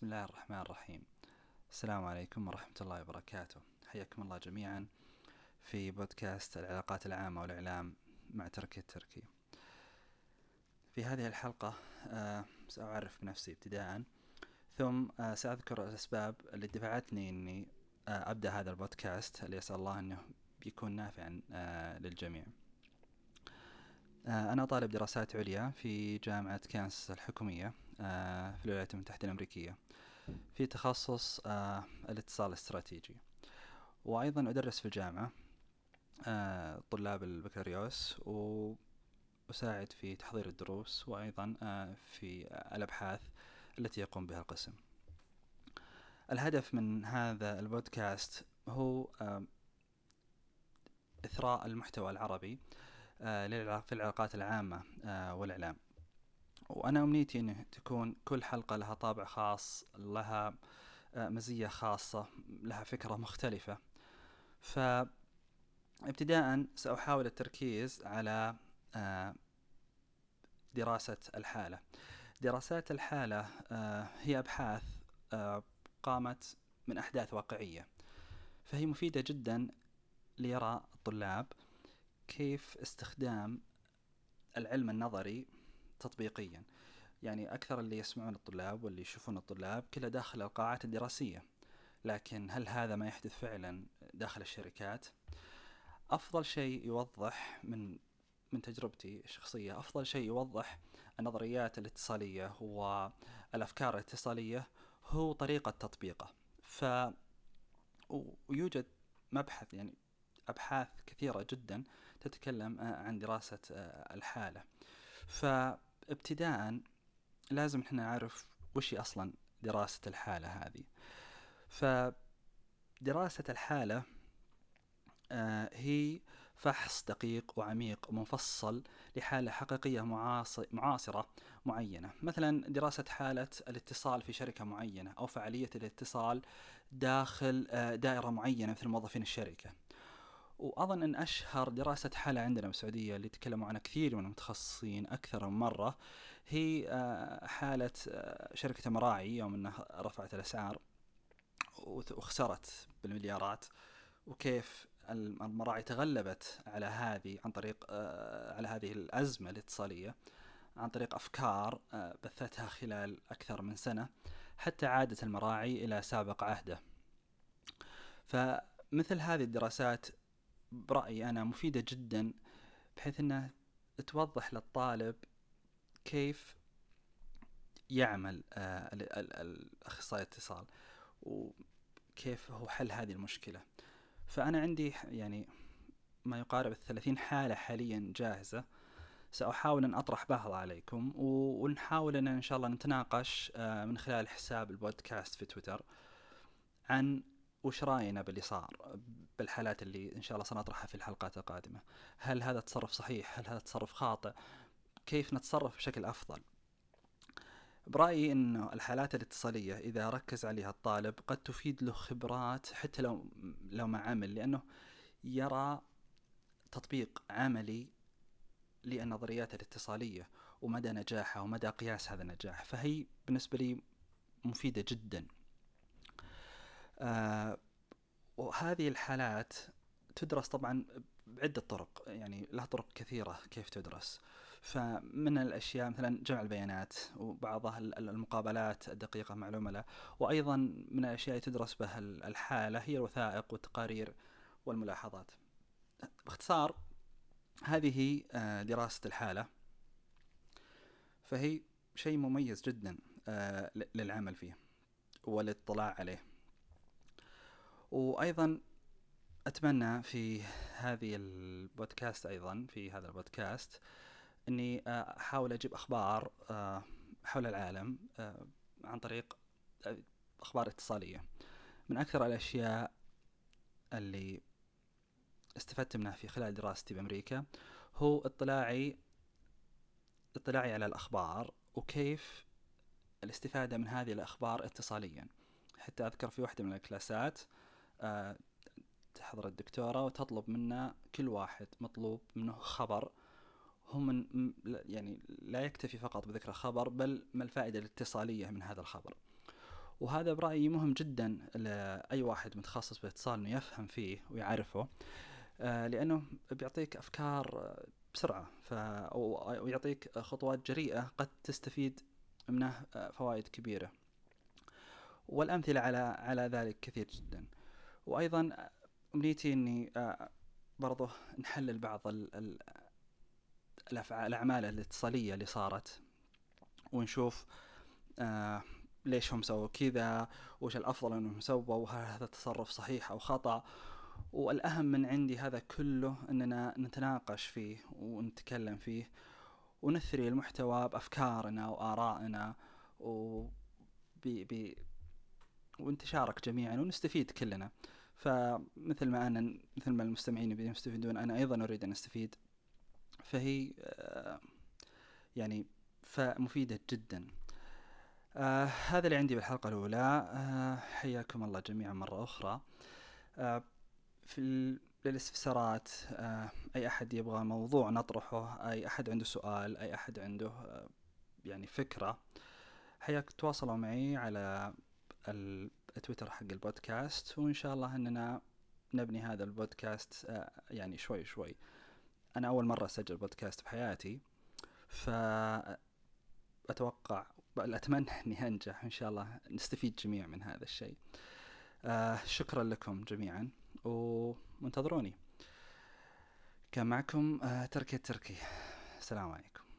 بسم الله الرحمن الرحيم. السلام عليكم ورحمة الله وبركاته، حياكم الله جميعا في بودكاست العلاقات العامة والإعلام مع تركي التركي. في هذه الحلقة سأعرف بنفسي ابتداءً، ثم سأذكر الأسباب اللي دفعتني أني أبدأ هذا البودكاست اللي أسأل الله أنه بيكون نافعا للجميع. أنا طالب دراسات عليا في جامعة كنس الحكومية في الولايات المتحدة الأمريكية في تخصص الاتصال الاستراتيجي، وأيضا أدرس في الجامعة طلاب البكالوريوس وأساعد في تحضير الدروس وأيضا في الأبحاث التي يقوم بها القسم. الهدف من هذا البودكاست هو إثراء المحتوى العربي في العلاقات العامة والإعلام، وأنا أمنيتي أن تكون كل حلقة لها طابع خاص، لها مزية خاصة، لها فكرة مختلفة. فابتداءً سأحاول التركيز على دراسة الحالة. دراسات الحالة هي أبحاث قامت من أحداث واقعية، فهي مفيدة جداً ليرى الطلاب كيف استخدام العلم النظري تطبيقيا. يعني أكثر اللي يسمعون الطلاب واللي يشوفون الطلاب كله داخل القاعات الدراسية، لكن هل هذا ما يحدث فعلا داخل الشركات؟ أفضل شيء يوضح من تجربتي الشخصية، أفضل شيء يوضح النظريات الاتصالية والأفكار الاتصالية هو طريقة تطبيقه. ويوجد مبحث، يعني أبحاث كثيرة جدا تتكلم عن دراسة الحالة. فابتداءً لازم نحن نعرف وش أصلا دراسة الحالة هذه. فدراسة الحالة هي فحص دقيق وعميق ومفصل لحالة حقيقية معاصرة معينة، مثلا دراسة حالة الاتصال في شركة معينة أو فعالية الاتصال داخل دائرة معينة مثل موظفين الشركة. وأظن أن أشهر دراسة حالة عندنا بالسعودية اللي تكلموا عنها كثير من المتخصصين أكثر من مرة هي حالة شركة مراعي يوم أنها رفعت الأسعار وخسرت بالمليارات، وكيف المراعي تغلبت على هذه عن طريق على هذه الأزمة الاتصالية عن طريق أفكار بثتها خلال أكثر من سنة حتى عادت المراعي إلى سابق عهده. فمثل هذه الدراسات برأيي أنا مفيدة جدا، بحيث أنها توضح للطالب كيف يعمل الأخصائي الاتصال وكيف هو حل هذه المشكلة. فأنا عندي يعني ما يقارب 30 حالة حاليا جاهزة، سأحاول أن أطرح بعضها عليكم ونحاول أن إن شاء الله نتناقش من خلال حساب البودكاست في تويتر عن وش رأينا باللي صار بالحالات اللي إن شاء الله سنطرحها في الحلقات القادمة. هل هذا تصرف صحيح؟ هل هذا تصرف خاطئ؟ كيف نتصرف بشكل أفضل؟ برأيي إنه الحالات الاتصالية إذا ركز عليها الطالب قد تفيد له خبرات حتى لو ما عمل، لأنه يرى تطبيق عملي للنظريات الاتصالية ومدى نجاحها ومدى قياس هذا النجاح، فهي بالنسبة لي مفيدة جداً. وهذه الحالات تدرس طبعا بعدة طرق، يعني لها طرق كثيرة كيف تدرس. فمن الأشياء مثلا جمع البيانات وبعضها المقابلات الدقيقة مع العملاء، وأيضا من الأشياء تدرس بها الحالة هي الوثائق والتقارير والملاحظات. باختصار هذه دراسة الحالة، فهي شيء مميز جدا للعمل فيه وللاطلاع عليه. وأيضا أتمنى في هذه البودكاست أني أحاول أجيب أخبار حول العالم عن طريق أخبار اتصالية. من أكثر الأشياء اللي استفدت منها في خلال دراستي بأمريكا هو اطلاعي على الأخبار وكيف الاستفادة من هذه الأخبار اتصاليا. حتى أذكر في واحدة من الكلاسات تحضر الدكتورة وتطلب منا كل واحد مطلوب منه خبر، هم يعني لا يكتفي فقط بذكر خبر، بل ما الفائدة الاتصالية من هذا الخبر. وهذا برأيي مهم جدا لأي واحد متخصص بالاتصال أنه يفهم فيه ويعرفه، لأنه بيعطيك أفكار بسرعة ويعطيك خطوات جريئة قد تستفيد منه فوائد كبيرة، والأمثلة على ذلك كثير جدا. وأيضا أمنيتي أني برضو نحلل بعض الأعمال الاتصالية اللي صارت ونشوف ليش هم سووا كذا، وش الأفضل أنهم سووا، وهل هذا التصرف صحيح أو خطأ. والأهم من عندي هذا كله أننا نتناقش فيه ونتكلم فيه ونثري المحتوى بأفكارنا وآرائنا ونتشارك جميعا ونستفيد كلنا. فمثل ما أنا، مثل ما المستمعين بيستفيدون، أنا أيضا أريد أن أستفيد، فهي يعني فمفيدة جدا. هذا اللي عندي بالحلقة الأولى. حياكم الله جميعا مرة أخرى. في للاستفسارات، أي أحد يبغى موضوع نطرحه، أي أحد عنده سؤال، أي أحد عنده يعني فكرة، حياك تواصلوا معي على التويتر حق البودكاست، وإن شاء الله أننا نبني هذا البودكاست يعني شوي شوي. أنا أول مرة أسجل بودكاست بحياتي، فأتوقع بل أتمنى أني أنجح، إن شاء الله نستفيد جميع من هذا الشيء. شكرا لكم جميعا ومنتظروني. كان معكم تركي التركي. السلام عليكم.